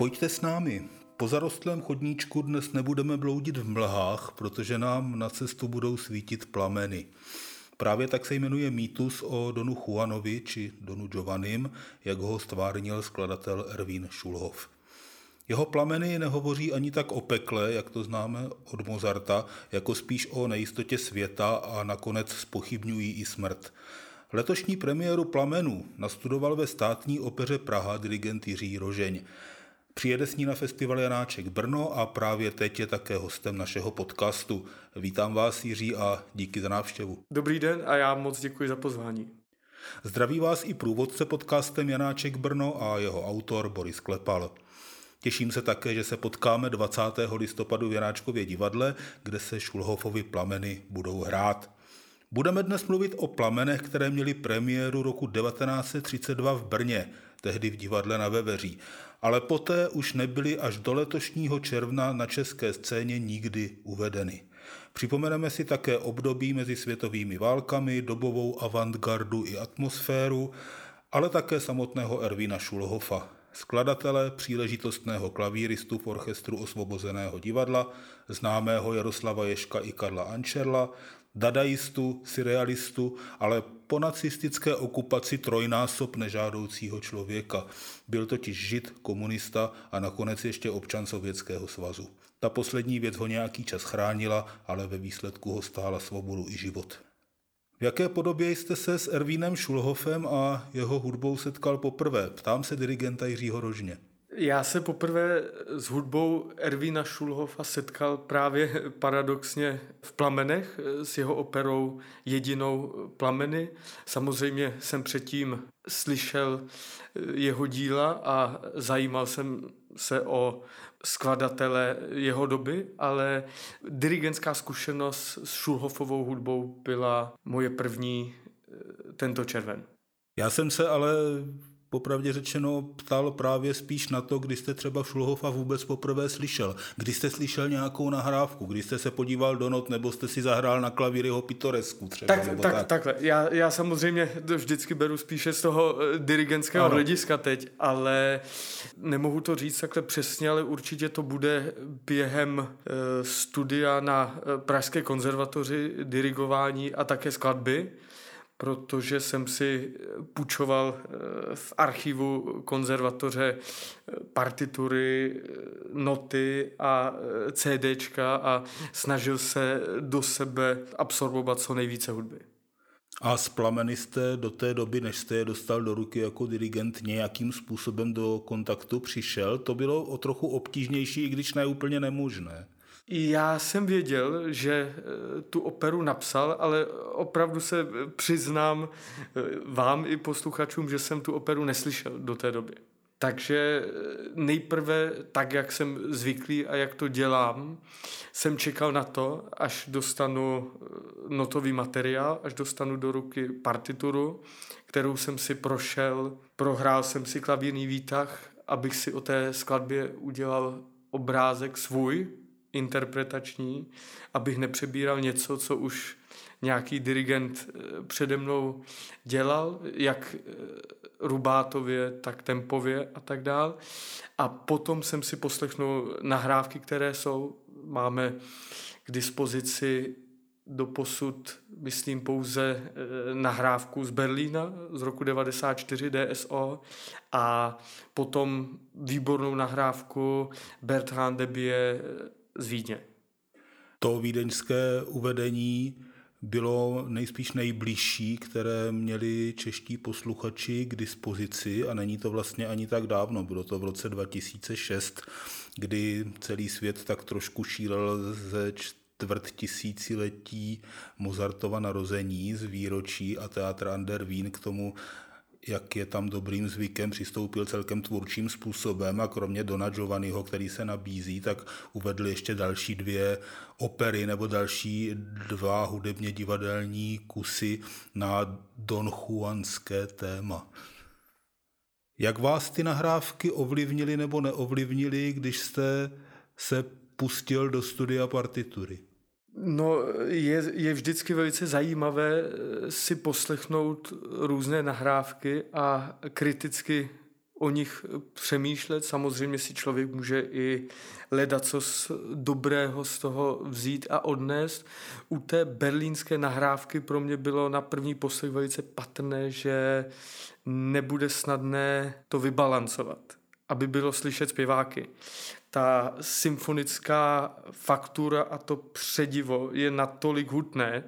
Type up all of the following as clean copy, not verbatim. pojďte s námi. Po zarostlém chodníčku dnes nebudeme bloudit v mlhách, protože nám na cestu budou svítit plameny. Právě tak se jmenuje mýtus o Donu Juanovi či Donu Giovannim, jak ho stvárnil skladatel Erwin Schulhoff. Jeho plameny nehovoří ani tak o pekle, jak to známe od Mozarta, jako spíš o nejistotě světa a nakonec zpochybňují i smrt. Letošní premiéru Plamenů nastudoval ve Státní opeře Praha dirigent Jiří Rožeň. Přijede s ní na festival Janáček Brno a právě teď je také hostem našeho podcastu. Vítám vás, Jiří, a díky za návštěvu. Dobrý den a já moc děkuji za pozvání. Zdraví vás i průvodce podcastem Janáček Brno a jeho autor Boris Klepal. Těším se také, že se potkáme 20. listopadu v Janáčkově divadle, kde se Schulhoffovi Plameny budou hrát. Budeme dnes mluvit o plamenech, které měly premiéru roku 1932 v Brně, tehdy v divadle na Veveří, ale poté už nebyly až do letošního června na české scéně nikdy uvedeny. Připomeneme si také období mezi světovými válkami, dobovou avantgardu i atmosféru, ale také samotného Erwina Schulhoffa, skladatele, příležitostného klavíristu v orchestru Osvobozeného divadla, známého Jaroslava Ježka i Karla Ančerla, dadaistu, surrealistu, ale po nacistické okupaci trojnásob nežádoucího člověka. Byl totiž žid, komunista a nakonec ještě občan Sovětského svazu. Ta poslední věc ho nějaký čas chránila, ale ve výsledku ho stála svobodu i život. V jaké podobě jste se s Erwinem Schulhoffem a jeho hudbou setkal poprvé? Ptám se dirigenta Jiřího Rožně. Já se poprvé s hudbou Erwina Schulhoffa setkal právě paradoxně v Plamenech s jeho operou jedinou Plameny. Samozřejmě jsem předtím slyšel jeho díla a zajímal jsem se o skladatele jeho doby, ale dirigentská zkušenost s Schulhoffovou hudbou byla moje první tento červen. Já jsem se ale popravdě řečeno ptal právě spíš na to, kdy jste třeba Schulhoffa vůbec poprvé slyšel. Kdy jste slyšel nějakou nahrávku, kdy jste se podíval do not, nebo jste si zahrál na klavír jeho pitoresku třeba. Takhle. Já samozřejmě vždycky beru spíše z toho dirigentského hlediska teď, ale nemohu to říct takhle přesně, ale určitě to bude během studia na Pražské konzervatoři dirigování a také skladby, protože jsem si půjčoval v archivu konzervatoře partitury, noty a CDčka a snažil se do sebe absorbovat co nejvíce hudby. A z Plameny jste do té doby, než jste je dostal do ruky jako dirigent, nějakým způsobem do kontaktu přišel? To bylo o trochu obtížnější, i když ne úplně nemožné. Já jsem věděl, že tu operu napsal, ale opravdu se přiznám vám i posluchačům, že jsem tu operu neslyšel do té doby. Takže nejprve, tak jak jsem zvyklý a jak to dělám, jsem čekal na to, až dostanu notový materiál, až dostanu do ruky partituru, kterou jsem si prošel, prohrál jsem si klavírní výtah, abych si o té skladbě udělal obrázek svůj, interpretační, abych nepřebíral něco, co už nějaký dirigent přede mnou dělal, jak rubátově, tak tempově a tak dál. A potom jsem si poslechnul nahrávky, které máme k dispozici doposud, myslím, pouze nahrávku z Berlína z roku 1994 DSO a potom výbornou nahrávku Bertrand de Billy z Vídně. To vídeňské uvedení bylo nejspíš nejbližší, které měli čeští posluchači k dispozici a není to vlastně ani tak dávno. Bylo to v roce 2006, kdy celý svět tak trošku šílel ze čtvrttisíciletí Mozartova narození z výročí a Theater an der Wien k tomu, jak je tam dobrým zvykem, přistoupil celkem tvůrčím způsobem a kromě Dona Giovanniho, který se nabízí, tak uvedl ještě další dvě opery nebo další dva hudebně divadelní kusy na donjuanské téma. Jak vás ty nahrávky ovlivnily nebo neovlivnily, když jste se pustil do studia partitury? No, je vždycky velice zajímavé si poslechnout různé nahrávky a kriticky o nich přemýšlet. Samozřejmě si člověk může i ledacos dobrého z toho vzít a odnést. U té berlínské nahrávky pro mě bylo na první poslech velice patrné, že nebude snadné to vybalancovat, aby bylo slyšet zpěváky. Ta symfonická faktura a to předivo je natolik hutné,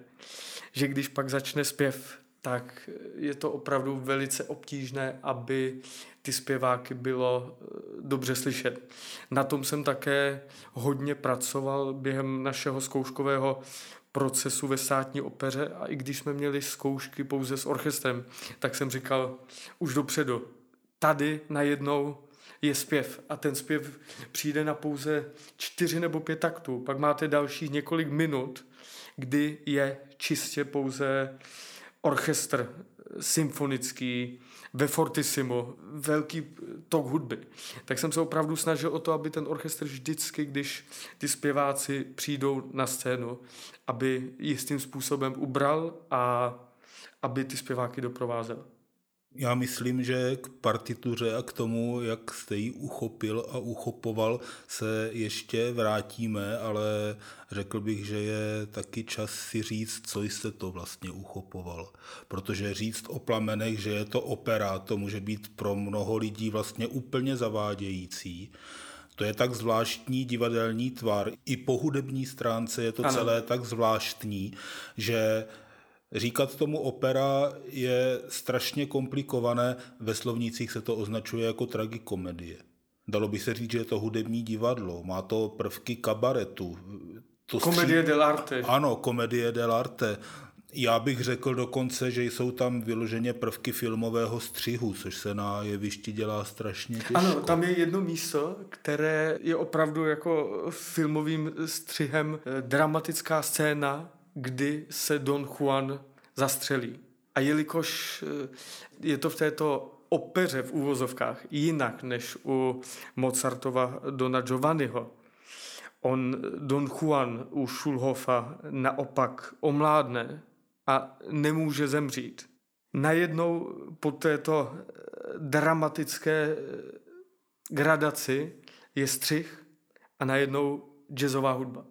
že když pak začne zpěv, tak je to opravdu velice obtížné, aby ty zpěváky bylo dobře slyšet. Na tom jsem také hodně pracoval během našeho zkouškového procesu ve státní opeře, a i když jsme měli zkoušky pouze s orchestrem, tak jsem říkal už dopředu, tady najednou je zpěv a ten zpěv přijde na pouze 4 nebo 5 taktů. Pak máte dalších několik minut, kdy je čistě pouze orchestr symfonický, ve fortissimo, velký tok hudby. Tak jsem se opravdu snažil o to, aby ten orchestr vždycky, když ty zpěváci přijdou na scénu, aby jistým způsobem ubral a aby ty zpěváky doprovázel. Já myslím, že k partituře a k tomu, jak jste ji uchopil a uchopoval, se ještě vrátíme, ale řekl bych, že je taky čas si říct, co jste to vlastně uchopoval. Protože říct o Plamenech, že je to opera, to může být pro mnoho lidí vlastně úplně zavádějící. To je tak zvláštní divadelní tvar. I po hudební stránce je to celé tak zvláštní, že říkat tomu opera je strašně komplikované, ve slovnících se to označuje jako tragikomedie. Dalo by se říct, že je to hudební divadlo, má to prvky kabaretu. Komedie dell'arte. Ano, komedie dell'arte. Já bych řekl dokonce, že jsou tam vyloženě prvky filmového střihu, což se na jevišti dělá strašně těžko. Ano, tam je jedno místo, které je opravdu jako filmovým střihem, dramatická scéna, kdy se Don Juan zastřelí. A jelikož je to v této opeře v úvozovkách jinak než u Mozartova Dona Giovanniho, on Don Juan u Schulhoffa naopak omládne a nemůže zemřít. Najednou po této dramatické gradaci je střih a najednou jazzová hudba.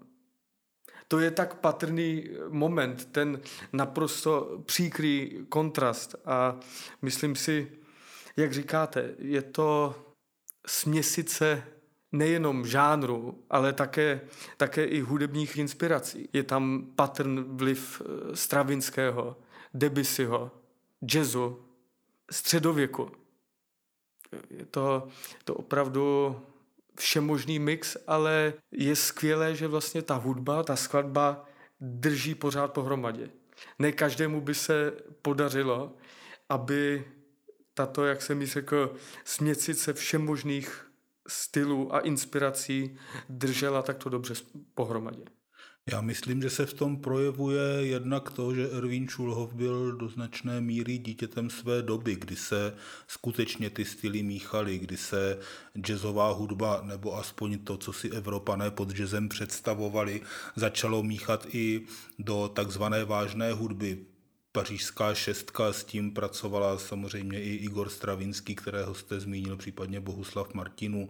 To je tak patrný moment, ten naprosto příkrý kontrast, a myslím si, jak říkáte, je to směsice nejenom žánru, ale také i hudebních inspirací. Je tam patrný vliv Stravinského, Debussyho, jazzu, středověku. Je to opravdu všemožný mix, ale je skvělé, že vlastně ta hudba, ta skladba drží pořád pohromadě. Ne každému by se podařilo, aby tato, jak jsem mi řekl, směsice všemožných stylů a inspirací držela takto dobře pohromadě. Já myslím, že se v tom projevuje jednak to, že Erwin Schulhoff byl do značné míry dítětem své doby, kdy se skutečně ty styly míchaly, kdy se jazzová hudba, nebo aspoň to, co si Evropané pod jazzem představovali, začalo míchat i do takzvané vážné hudby. Pařížská šestka, s tím pracovala samozřejmě i Igor Stravinský, kterého jste zmínil, případně Bohuslav Martinů.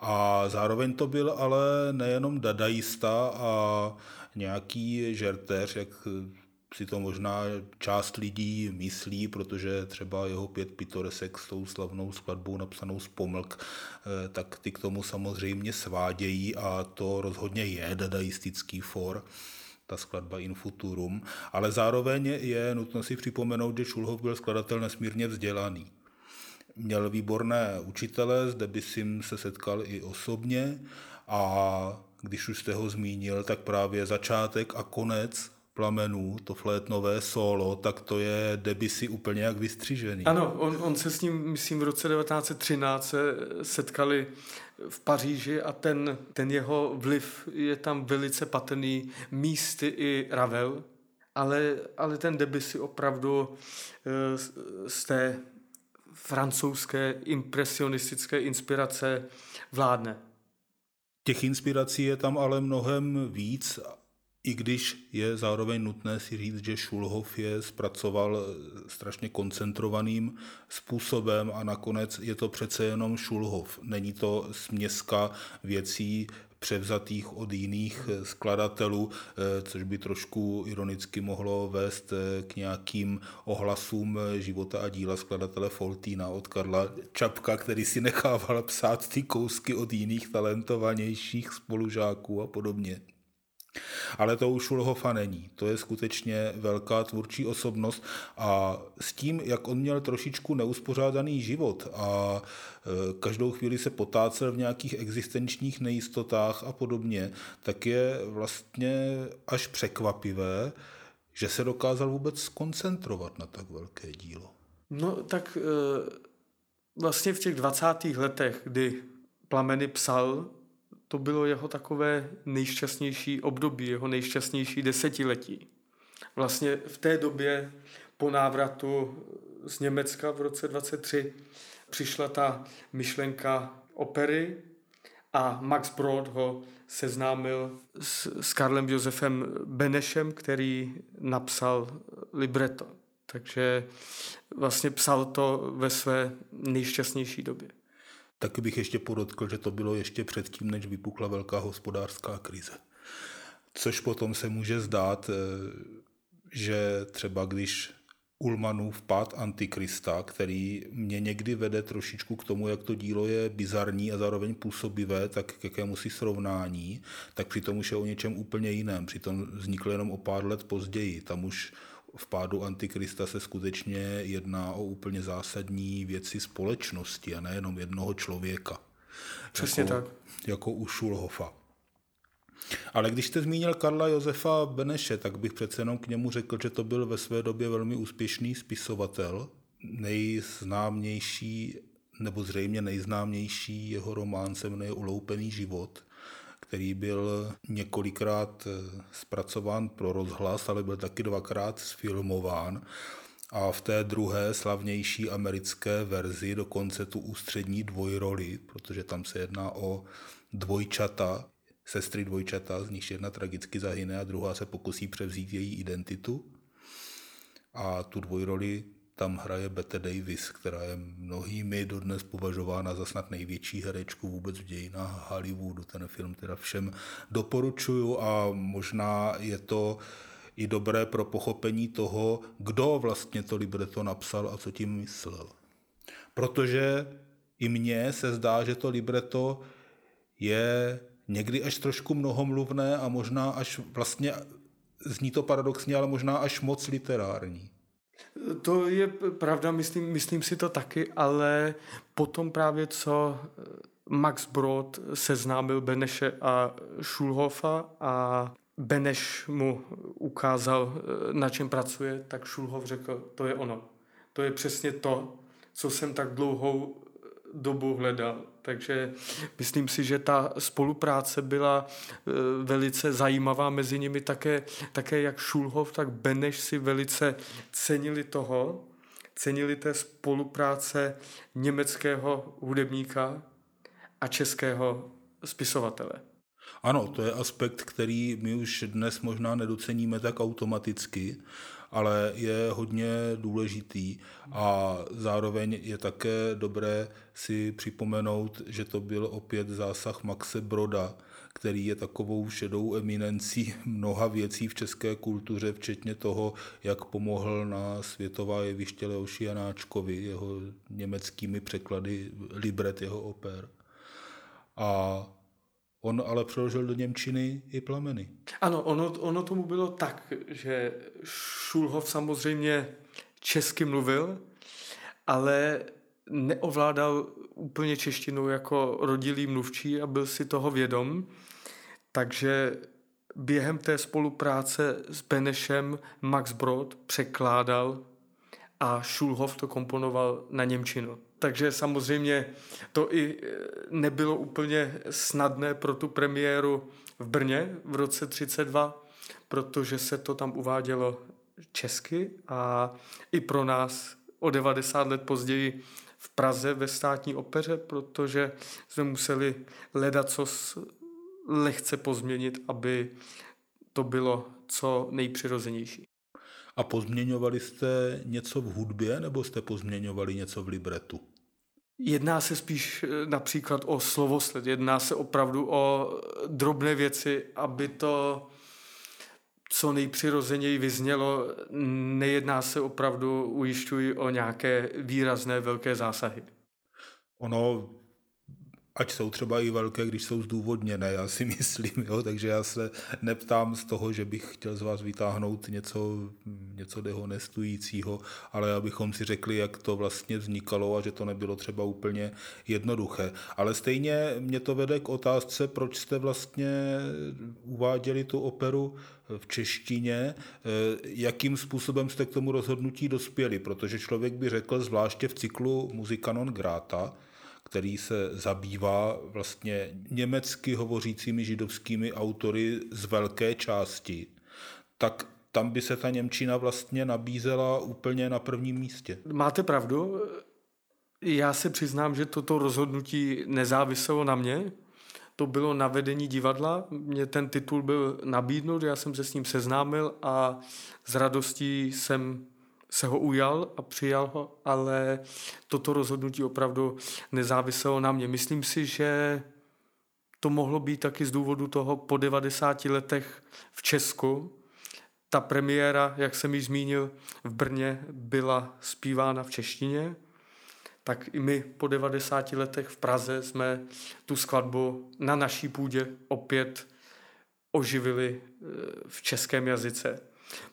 A zároveň to byl ale nejenom dadaista a nějaký žertéř, jak si to možná část lidí myslí, protože třeba jeho 5 pitoresek s tou slavnou skladbou napsanou z pomlk, tak ty k tomu samozřejmě svádějí, a to rozhodně je dadaistický for, ta skladba In Futurum. Ale zároveň je nutno si připomenout, že Schulhoff byl skladatel nesmírně vzdělaný. Měl výborné učitele, s Debussym se setkal i osobně, a když už jste ho zmínil, tak právě začátek a konec Plamenů, to flétnové solo, tak to je Debussy úplně jak vystřižený. Ano, on se s ním, myslím, v roce 1913 setkali v Paříži, a ten jeho vliv je tam velice patrný, místy i Ravel, ale ten Debussy opravdu z té francouzské impresionistické inspirace vládne. Těch inspirací je tam ale mnohem víc, I když je zároveň nutné si říct, že Schulhoff je zpracoval strašně koncentrovaným způsobem a nakonec je to přece jenom Schulhoff. Není to směska věcí převzatých od jiných skladatelů, což by trošku ironicky mohlo vést k nějakým ohlasům života a díla skladatele Foltýna od Karla Čapka, který si nechával psát ty kousky od jiných talentovanějších spolužáků a podobně. Ale to u Schulhoffa není. To je skutečně velká tvůrčí osobnost a s tím, jak on měl trošičku neuspořádaný život a každou chvíli se potácel v nějakých existenčních nejistotách a podobně, tak je vlastně až překvapivé, že se dokázal vůbec skoncentrovat na tak velké dílo. No tak vlastně v těch 20. letech, kdy Plameny psal, to bylo jeho takové nejšťastnější období, jeho nejšťastnější desetiletí. Vlastně v té době po návratu z Německa v roce 23 přišla ta myšlenka opery a Max Brod ho seznámil s Karlem Josefem Benešem, který napsal libreto. Takže vlastně psal to ve své nejšťastnější době. Taky bych ještě podotkl, že to bylo ještě předtím, než vypukla velká hospodářská krize. Což potom se může zdát, že třeba když Ullmanův Pád Antikrista, který mě někdy vede trošičku k tomu, jak to dílo je bizarní a zároveň působivé, tak k jakémusi srovnání, tak přitom už je o něčem úplně jiném. Přitom vzniklo jenom o pár let později. Tam už v Pádu Antikrista se skutečně jedná o úplně zásadní věci společnosti a nejenom jednoho člověka. Přesně jako, tak. Jako u Schulhoffa. Ale když jste zmínil Karla Josefa Beneše, tak bych přece jenom k němu řekl, že to byl ve své době velmi úspěšný spisovatel. Nejznámější, nebo zřejmě nejznámější jeho román se jmenuje Uloupený život, který byl několikrát zpracován pro rozhlas, ale byl taky dvakrát sfilmován. A v té druhé slavnější americké verzi dokonce tu ústřední dvojroli, protože tam se jedná o dvojčata, sestry dvojčata, z nich jedna tragicky zahyne a druhá se pokusí převzít její identitu. A tu dvojroli tam hraje Bette Davis, která je mnohými dodnes považována za snad největší herečku vůbec v dějinách Hollywoodu. Ten film teda všem doporučuju a možná je to i dobré pro pochopení toho, kdo vlastně to libreto napsal a co tím myslel. Protože i mně se zdá, že to libreto je někdy až trošku mnohomluvné a možná až vlastně, zní to paradoxně, ale možná až moc literární. To je pravda, myslím si to taky, ale potom právě co Max Brod seznámil Beneše a Schulhoffa a Beneš mu ukázal, na čem pracuje, tak Schulhoff řekl, to je ono. To je přesně to, co jsem tak dlouhou dobu hledal. Takže myslím si, že ta spolupráce byla velice zajímavá. Mezi nimi také jak Schulhoff, tak Beneš si velice cenili té spolupráce německého hudebníka a českého spisovatele. Ano, to je aspekt, který my už dnes možná nedoceníme tak automaticky, ale je hodně důležitý a zároveň je také dobré si připomenout, že to byl opět zásah Maxe Broda, který je takovou šedou eminencí mnoha věcí v české kultuře, včetně toho, jak pomohl na světová jeviště Leoši Janáčkovi, jeho německými překlady libret jeho oper. A on ale přeložil do němčiny i Plameny. Ano, ono tomu bylo tak, že Schulhoff samozřejmě česky mluvil, ale neovládal úplně češtinu jako rodilý mluvčí a byl si toho vědom. Takže během té spolupráce s Benešem Max Brod překládal a Schulhoff to komponoval na němčinu. Takže samozřejmě to i nebylo úplně snadné pro tu premiéru v Brně v roce 32, protože se to tam uvádělo česky a i pro nás o 90 let později v Praze ve Státní opeře, protože jsme museli ledacos lehce pozměnit, aby to bylo co nejpřirozenější. A pozměňovali jste něco v hudbě, nebo jste pozměňovali něco v libretu? Jedná se spíš například o slovosled, jedná se opravdu o drobné věci, aby to co nejpřirozeněji vyznělo. Nejedná se opravdu, ujišťuji, o nějaké výrazné velké zásahy. Ono, ať jsou třeba i velké, když jsou zdůvodněné, já si myslím, jo? Takže já se neptám z toho, že bych chtěl z vás vytáhnout něco dehonestujícího, ale abychom si řekli, jak to vlastně vznikalo a že to nebylo třeba úplně jednoduché. Ale stejně mě to vede k otázce, proč jste vlastně uváděli tu operu v češtině, jakým způsobem jste k tomu rozhodnutí dospěli, protože člověk by řekl, zvláště v cyklu Musica non grata, který se zabývá vlastně německy hovořícími židovskými autory z velké části, tak tam by se ta němčina vlastně nabízela úplně na prvním místě. Máte pravdu. Já se přiznám, že toto rozhodnutí nezáviselo na mě. To bylo na vedení divadla. Mně ten titul byl nabídnut, já jsem se s ním seznámil a s radostí jsem se ho ujal a přijal ho, ale toto rozhodnutí opravdu nezáviselo na mě. Myslím si, že to mohlo být taky z důvodu toho po 90 letech v Česku. Ta premiéra, jak jsem ji zmínil, v Brně byla zpívána v češtině, tak i my po 90 letech v Praze jsme tu skladbu na naší půdě opět oživili v českém jazyce.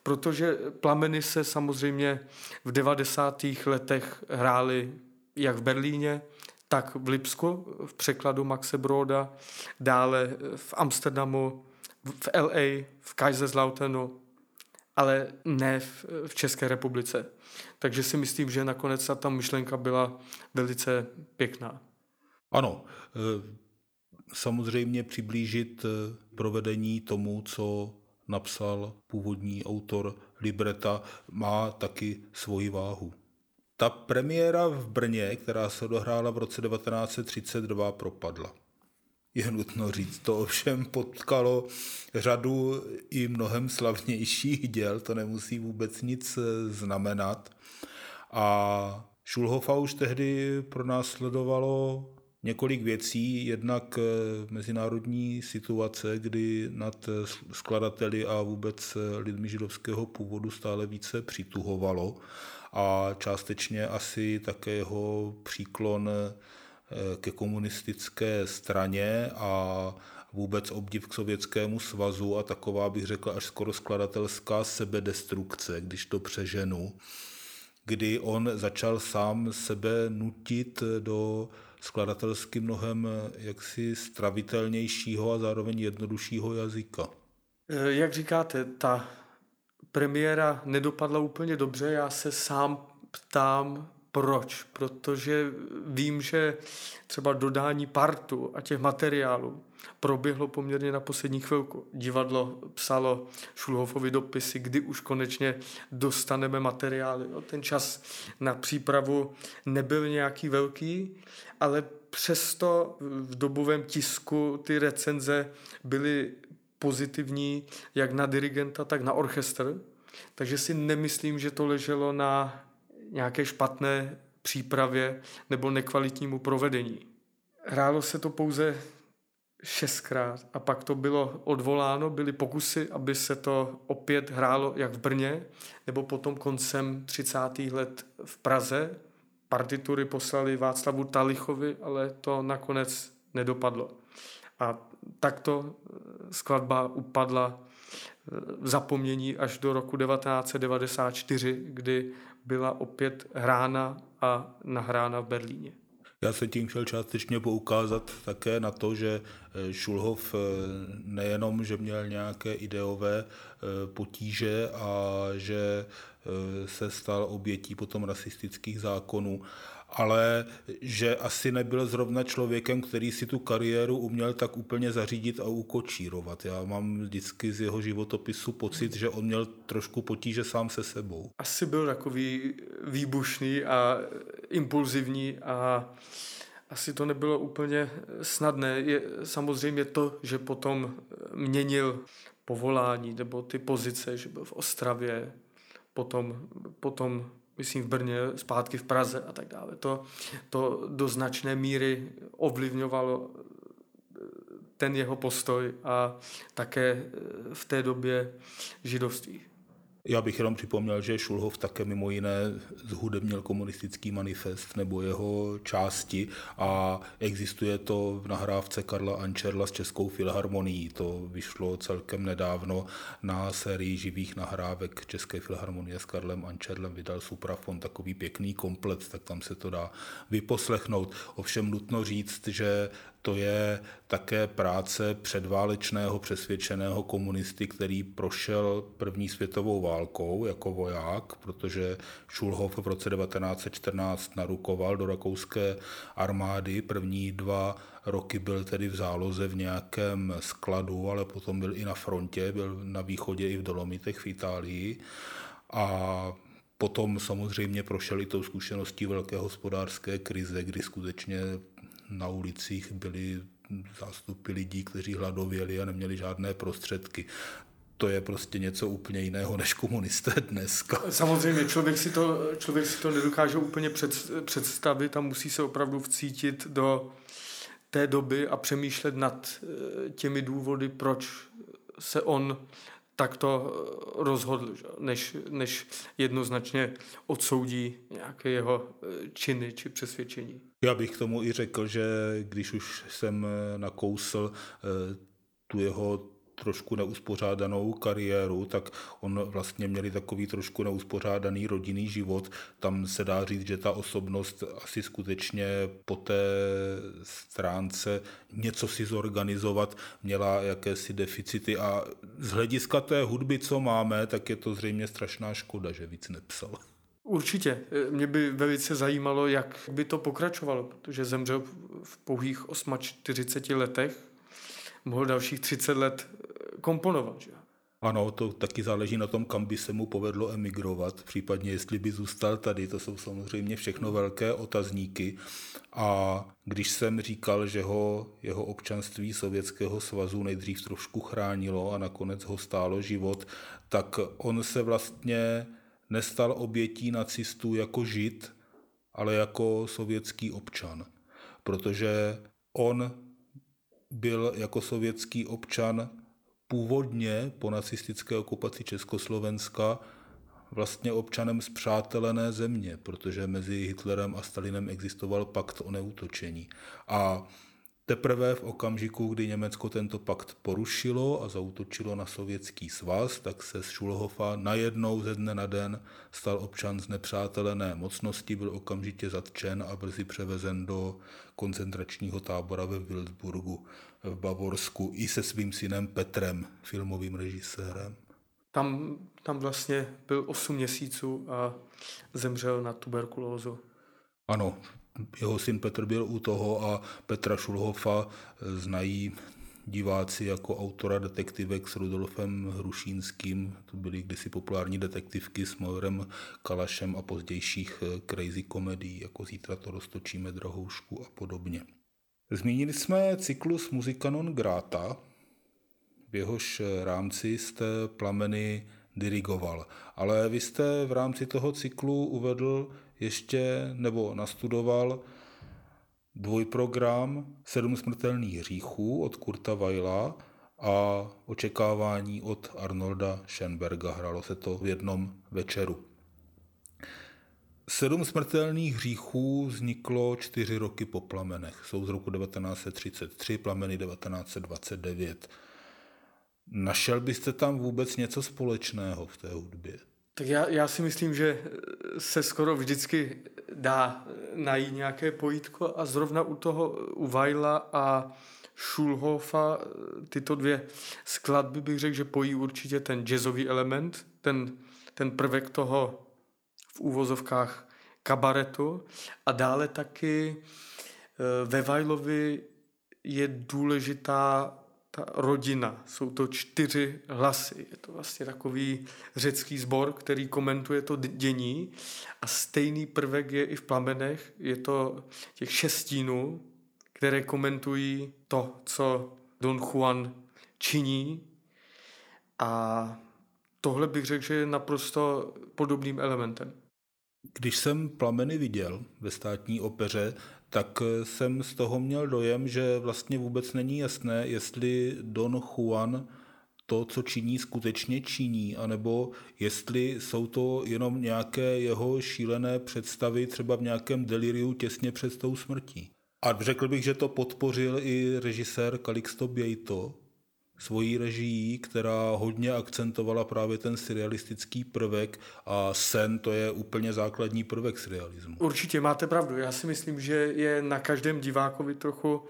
Protože Plameny se samozřejmě v 90. letech hrály jak v Berlíně, tak v Lipsku v překladu Maxe Broda, dále v Amsterdamu, v LA, v Kaiserslautenu, ale ne v České republice. Takže si myslím, že nakonec ta myšlenka byla velice pěkná. Ano, samozřejmě přiblížit provedení tomu, co napsal původní autor libreta, má taky svoji váhu. Ta premiéra v Brně, která se odehrála v roce 1932, propadla. Je nutno říct, to ovšem potkalo řadu i mnohem slavnějších děl, to nemusí vůbec nic znamenat. A Schulhoffa už tehdy pronásledovalo několik věcí, jednak mezinárodní situace, kdy nad skladateli a vůbec lidmi židovského původu stále více přituhovalo a částečně asi také jeho příklon ke komunistické straně a vůbec obdiv k Sovětskému svazu a taková, bych řekl, až skoro skladatelská sebedestrukce, když to přeženu, kdy on začal sám sebe nutit do skladatelsky mnohem jaksi stravitelnějšího a zároveň jednoduššího jazyka. Jak říkáte, ta premiéra nedopadla úplně dobře, já se sám ptám, proč, protože vím, že třeba dodání partu a těch materiálů proběhlo poměrně na poslední chvilku. Divadlo psalo Schulhoffovi dopisy, kdy už konečně dostaneme materiály. Ten čas na přípravu nebyl nějaký velký, ale přesto v dobovém tisku ty recenze byly pozitivní jak na dirigenta, tak na orchestr. Takže si nemyslím, že to leželo na nějaké špatné přípravě nebo nekvalitnímu provedení. Hrálo se to pouze 6krát a pak to bylo odvoláno, byly pokusy, aby se to opět hrálo jak v Brně, nebo potom koncem 30. let v Praze. Partitury poslali Václavu Talichovi, ale to nakonec nedopadlo. A takto skladba upadla v zapomnění až do roku 1994, kdy byla opět hrána a nahrána v Berlíně. Já se tím chtěl částečně poukázat také na to, že Schulhoff nejenom, že měl nějaké ideové potíže a že se stal obětí potom rasistických zákonů, ale že asi nebyl zrovna člověkem, který si tu kariéru uměl tak úplně zařídit a ukočírovat. Já mám vždycky z jeho životopisu pocit, že on měl trošku potíže sám se sebou. Asi byl takový výbušný a impulzivní a asi to nebylo úplně snadné. Je samozřejmě to, že potom měnil povolání nebo ty pozice, že byl v Ostravě, potom myslím v Brně, zpátky v Praze a tak dále. To do značné míry ovlivňovalo ten jeho postoj a také v té době židovství. Já bych jenom připomněl, že Schulhoff také mimo jiné zhudebnil komunistický manifest nebo jeho části a existuje to v nahrávce Karla Ančerla s Českou filharmonií. To vyšlo celkem nedávno na sérii živých nahrávek České filharmonie s Karlem Ančerlem. Vydal Suprafon takový pěkný komplet, tak tam se to dá vyposlechnout. Ovšem nutno říct, že to je také práce předválečného přesvědčeného komunisty, který prošel první světovou válkou jako voják, protože Schulhoff v roce 1914 narukoval do rakouské armády. První 2 roky byl tedy v záloze v nějakém skladu, ale potom byl i na frontě, byl na východě i v Dolomitech v Itálii a potom samozřejmě prošel i tou zkušeností velké hospodářské krize, kdy skutečně na ulicích byly zástupy lidí, kteří hladověli a neměli žádné prostředky. To je prostě něco úplně jiného než komunisté dneska. Samozřejmě, člověk si to nedokáže úplně představit a musí se opravdu vcítit do té doby a přemýšlet nad těmi důvody, proč se on takto rozhodl, než jednoznačně odsoudí nějaké jeho činy či přesvědčení. Já bych k tomu i řekl, že když už jsem nakousl tu jeho trošku neuspořádanou kariéru, tak on vlastně měl takový trošku neuspořádaný rodinný život. Tam se dá říct, že ta osobnost asi skutečně po té stránce něco si zorganizovat měla jakési deficity a z hlediska té hudby, co máme, tak je to zřejmě strašná škoda, že víc nepsal. Určitě. Mě by velice zajímalo, jak by to pokračovalo, protože zemřel v pouhých 48 letech. Mohl dalších 30 let komponovat, že? Ano, to taky záleží na tom, kam by se mu povedlo emigrovat, případně jestli by zůstal tady, to jsou samozřejmě všechno velké otazníky. A když jsem říkal, že ho jeho občanství Sovětského svazu nejdřív trošku chránilo a nakonec ho stálo život, tak on se vlastně nestal obětí nacistů jako Žid, ale jako sovětský občan, protože on byl jako sovětský občan původně po nacistické okupaci Československa vlastně občanem spřátelené země, protože mezi Hitlerem a Stalinem existoval pakt o neútočení. A teprve v okamžiku, kdy Německo tento pakt porušilo a zaútočilo na Sovětský svaz, tak se z Schulhoffa najednou ze dne na den stal občan znepřátelené mocnosti, byl okamžitě zatčen a brzy převezen do koncentračního tábora ve Wilsburgu v Bavorsku i se svým synem Petrem, filmovým režisérem. Tam vlastně byl 8 měsíců a zemřel na tuberkulózu. Ano. Jeho syn Petr byl u toho a Petra Schulhoffa znají diváci jako autora detektivek s Rudolfem Hrušínským. To byly kdysi populární detektivky s Majorem Kalašem a pozdějších crazy komedií, jako Zítra to roztočíme, Drahoušku a podobně. Zmínili jsme cyklus Musica non grata, v jehož rámci jste Plameny dirigoval. Ale vy jste v rámci toho cyklu uvedl ještě nebo nastudoval dvojprogram 7 smrtelných hříchů od Kurta Weilla a Očekávání od Arnolda Schönberga. Hrálo se to v jednom večeru. 7 smrtelných hříchů vzniklo 4 roky po Plamenech. Jsou z roku 1933, Plameny 1929. Našel byste tam vůbec něco společného v té hudbě? Tak já si myslím, že se skoro vždycky dá najít nějaké pojítko a zrovna u toho, u Weilla a Schulhoffa, tyto 2 skladby bych řekl, že pojí určitě ten jazzový element, ten prvek toho v úvozovkách kabaretu a dále taky ve Weillovi je důležitá ta rodina, jsou to 4 hlasy, je to vlastně takový řecký sbor, který komentuje to dění a stejný prvek je i v Plamenech, je to těch 6 stínů, které komentují to, co Don Juan činí A tohle bych řekl, že je naprosto podobným elementem. Když jsem Plameny viděl ve Státní opeře, tak jsem z toho měl dojem, že vlastně vůbec není jasné, jestli Don Juan to, co činí, skutečně činí, anebo jestli jsou to jenom nějaké jeho šílené představy třeba v nějakém deliriu těsně před tou smrtí. A řekl bych, že to podpořil i režisér Calixto Bieito svojí režií, která hodně akcentovala právě ten surrealistický prvek, a sen, to je úplně základní prvek surrealismu. Určitě máte pravdu. Já si myslím, že je na každém divákovi trochu,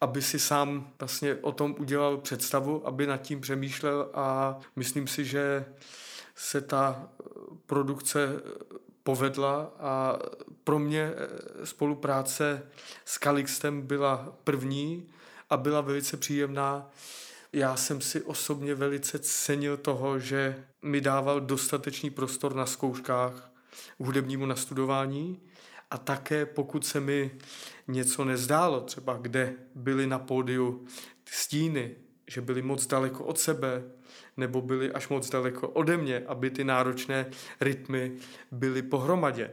aby si sám vlastně o tom udělal představu, aby nad tím přemýšlel, a myslím si, že se ta produkce povedla a pro mě spolupráce s Calixtem byla první a byla velice příjemná. Já jsem si osobně velice cenil toho, že mi dával dostatečný prostor na zkouškách hudebnímu nastudování, a také pokud se mi něco nezdálo, třeba kde byly na pódiu stíny, že byly moc daleko od sebe nebo byly až moc daleko ode mě, aby ty náročné rytmy byly pohromadě,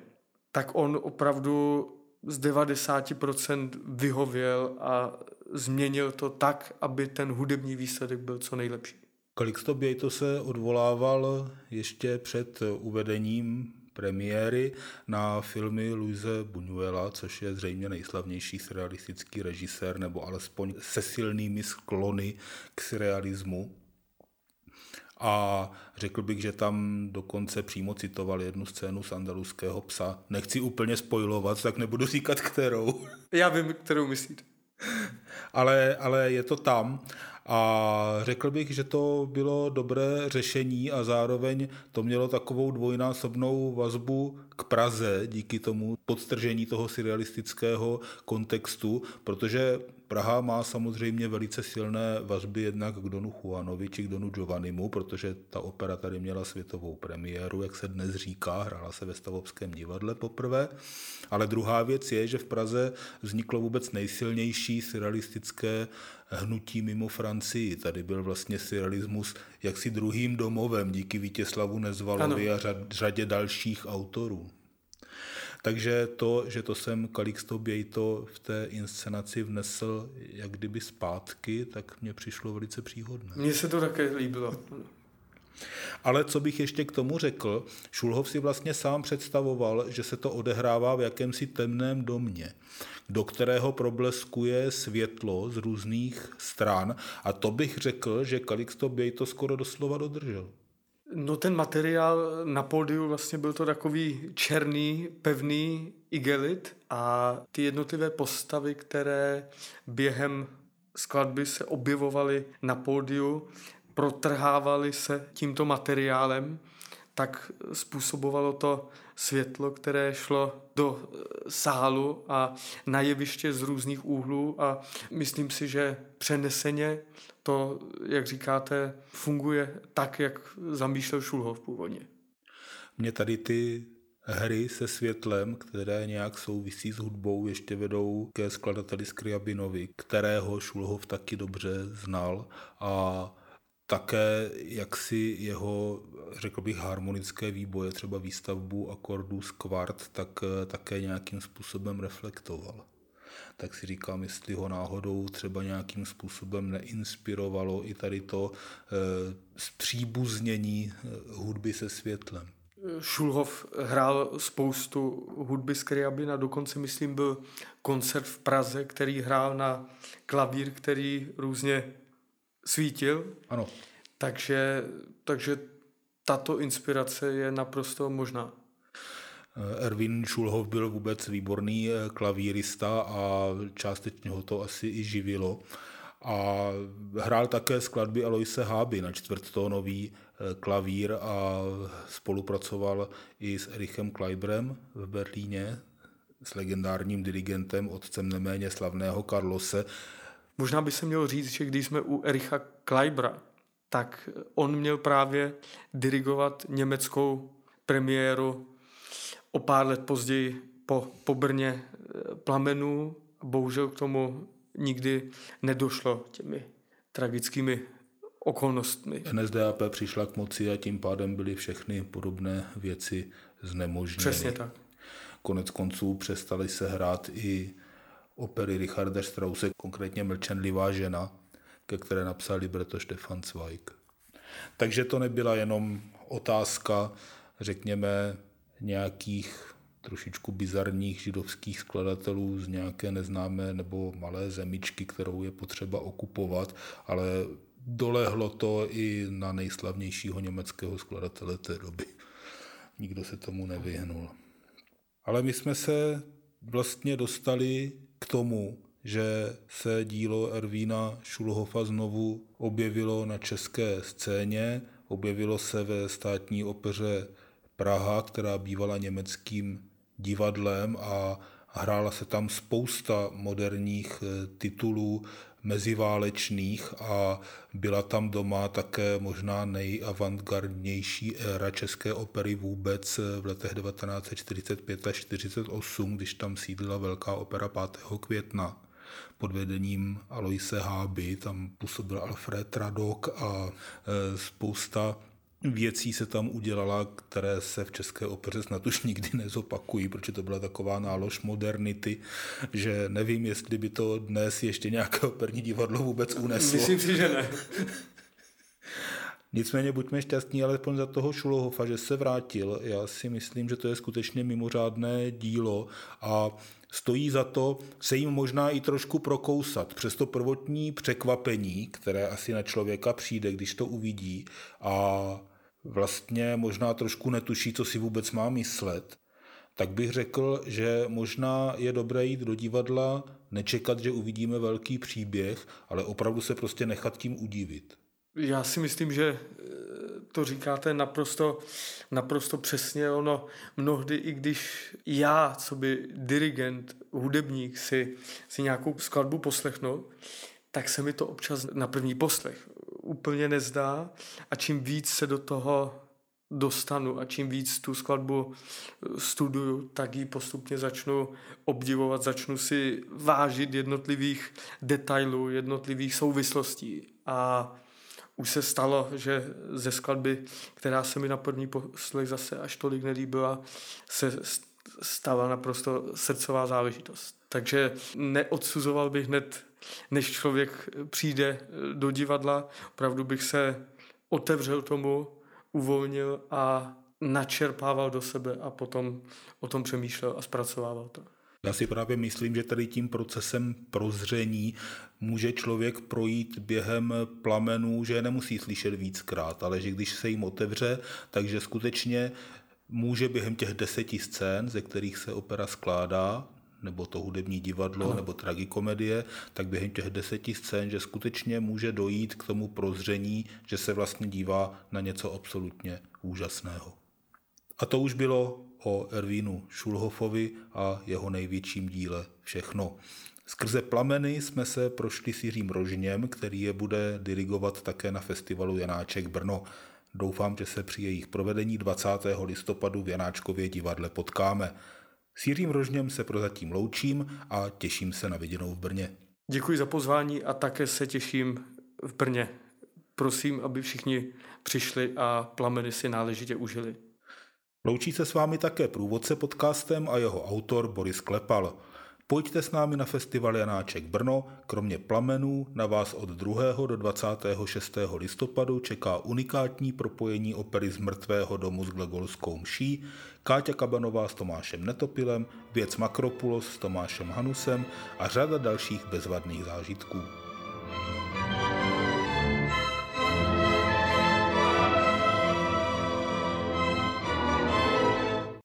tak on opravdu z 90% vyhověl a změnil to tak, aby ten hudební výsledek byl co nejlepší. Calixto Bieito se odvolával ještě před uvedením premiéry na filmy Louise Buñuela, což je zřejmě nejslavnější surrealistický režisér, nebo alespoň se silnými sklony k surrealismu. A řekl bych, že tam dokonce přímo citoval jednu scénu z Andaluského psa. Nechci úplně spoilovat, tak nebudu říkat kterou. Já vím, kterou myslíte. Ale je to tam, a řekl bych, že to bylo dobré řešení a zároveň to mělo takovou dvojnásobnou vazbu k Praze díky tomu podtržení toho surrealistického kontextu, protože Praha má samozřejmě velice silné vazby jednak k Donu Juanovi či k Donu Giovannimu, protože ta opera tady měla světovou premiéru, jak se dnes říká, hrála se ve Stavovském divadle poprvé. Ale druhá věc je, že v Praze vzniklo vůbec nejsilnější surrealistické hnutí mimo Francii. Tady byl vlastně surrealismus jaksi druhým domovem díky Vítězslavu Nezvalovi a řadě dalších autorů. Takže to, že to sem Calixto Bieito v té inscenaci vnesl jak kdyby zpátky, tak mně přišlo velice příhodné. Mně se to také líbilo. Ale co bych ještě k tomu řekl, Schulhoff si vlastně sám představoval, že se to odehrává v jakémsi temném domě, do kterého probleskuje světlo z různých stran, a to bych řekl, že Calixto Bieito skoro doslova dodržel. No, ten materiál na pódiu vlastně byl to takový černý, pevný igelit, a ty jednotlivé postavy, které během skladby se objevovaly na pódiu, protrhávaly se tímto materiálem, tak způsobovalo to světlo, které šlo do sálu a na jeviště z různých úhlů, a myslím si, že přeneseně to, jak říkáte, funguje tak, jak zamýšlel Schulhoff původně. Mě tady ty hry se světlem, které nějak souvisí s hudbou, ještě vedou ke skladateli Skrjabinovi, kterého Schulhoff taky dobře znal, a také jaksi jeho, řekl bych, harmonické výboje, třeba výstavbu akordů z kvart, tak také nějakým způsobem reflektoval. Tak si říkám, jestli ho náhodou třeba nějakým způsobem neinspirovalo i tady to zpříbuznění hudby se světlem. Schulhoff hrál spoustu hudby Skrjabina, dokonce myslím byl koncert v Praze, který hrál na klavír, který různě svítil. Ano. Takže tato inspirace je naprosto možná. Erwin Schulhoff byl vůbec výborný klavírista a částečně ho to asi i živilo. A hrál také skladby Aloise Háby na čtvrttónový klavír a spolupracoval i s Erichem Kleibrem v Berlíně, s legendárním dirigentem, otcem neméně slavného Karlose. Možná by se mělo říct, že když jsme u Ericha Kleibra, tak on měl právě dirigovat německou premiéru o pár let později po Brně Plamenů. Bohužel k tomu nikdy nedošlo těmi tragickými okolnostmi. NSDAP přišla k moci a tím pádem byly všechny podobné věci znemožněny. Přesně tak. Konec konců přestaly se hrát i opery Richarda Strause, konkrétně Mlčenlivá žena, ke které napsal libreto Stefan Zweig. Takže to nebyla jenom otázka, řekněme, nějakých trošičku bizarních židovských skladatelů z nějaké neznámé nebo malé zemičky, kterou je potřeba okupovat, ale dolehlo to i na nejslavnějšího německého skladatele té doby. Nikdo se tomu nevyhnul. Ale my jsme se vlastně dostali k tomu, že se dílo Erwina Schulhoffa znovu objevilo na české scéně, objevilo se ve Státní opeře Praha, která bývala německým divadlem a hrála se tam spousta moderních titulů meziválečných a byla tam doma také možná nejavantgardnější éra české opery vůbec v letech 1945 a 1948, když tam sídlila Velká opera 5. května. Pod vedením Aloise Háby, tam působil Alfred Radok a spousta věcí se tam udělala, které se v české opeře snad už nikdy nezopakují, protože to byla taková nálož modernity, že nevím, jestli by to dnes ještě nějaké operní divadlo vůbec uneslo. Myslím si, že ne. Nicméně buďme šťastní, alespoň za toho Schulhoffa, že se vrátil. Já si myslím, že to je skutečně mimořádné dílo a stojí za to se jim možná i trošku prokousat přes to prvotní překvapení, které asi na člověka přijde, když to uvidí a vlastně možná trošku netuší, co si vůbec má myslet. Tak bych řekl, že možná je dobré jít do divadla, nečekat, že uvidíme velký příběh, ale opravdu se prostě nechat tím udivit. Já si myslím, že to říkáte naprosto přesně. Ono mnohdy, i když já, coby dirigent, hudebník, si nějakou skladbu poslechnu, tak se mi to občas na první poslech úplně nezdá a čím víc se do toho dostanu a čím víc tu skladbu studuju, tak ji postupně začnu obdivovat, začnu si vážit jednotlivých detailů, jednotlivých souvislostí a už se stalo, že ze skladby, která se mi na první poslech zase až tolik nelíbila, se stala naprosto srdcová záležitost. Takže neodsuzoval bych hned, než člověk přijde do divadla. Opravdu bych se otevřel tomu, uvolnil a načerpával do sebe a potom o tom přemýšlel a zpracovával to. Já si právě myslím, že tady tím procesem prozření může člověk projít během plamenů, že nemusí slyšet víckrát, ale že když se jim otevře, takže skutečně může během těch 10 scén, ze kterých se opera skládá, nebo to hudební divadlo, ano, nebo tragikomedie, tak během těch 10 scén, že skutečně může dojít k tomu prozření, že se vlastně dívá na něco absolutně úžasného. A to už bylo o Erwinu Schulhoffovi a jeho největším díle Všechno. Skrze Plameny jsme se prošli s Jiřím Rožněm, který je bude dirigovat také na festivalu Janáček Brno. Doufám, že se při jejich provedení 20. listopadu v Janáčkově divadle potkáme. S Jiřím Rožněm se prozatím loučím a těším se na viděnou v Brně. Děkuji za pozvání a také se těším v Brně. Prosím, aby všichni přišli a Plameny si náležitě užili. Loučí se s vámi také průvodce podcastem a jeho autor Boris Klepal. Pojďte s námi na festival Janáček Brno, kromě Plamenů na vás od 2. do 26. listopadu čeká unikátní propojení opery Z mrtvého domu s glegolskou mší, Káťa Kabanová s Tomášem Netopilem, Věc Makropulos s Tomášem Hanusem a řada dalších bezvadných zážitků.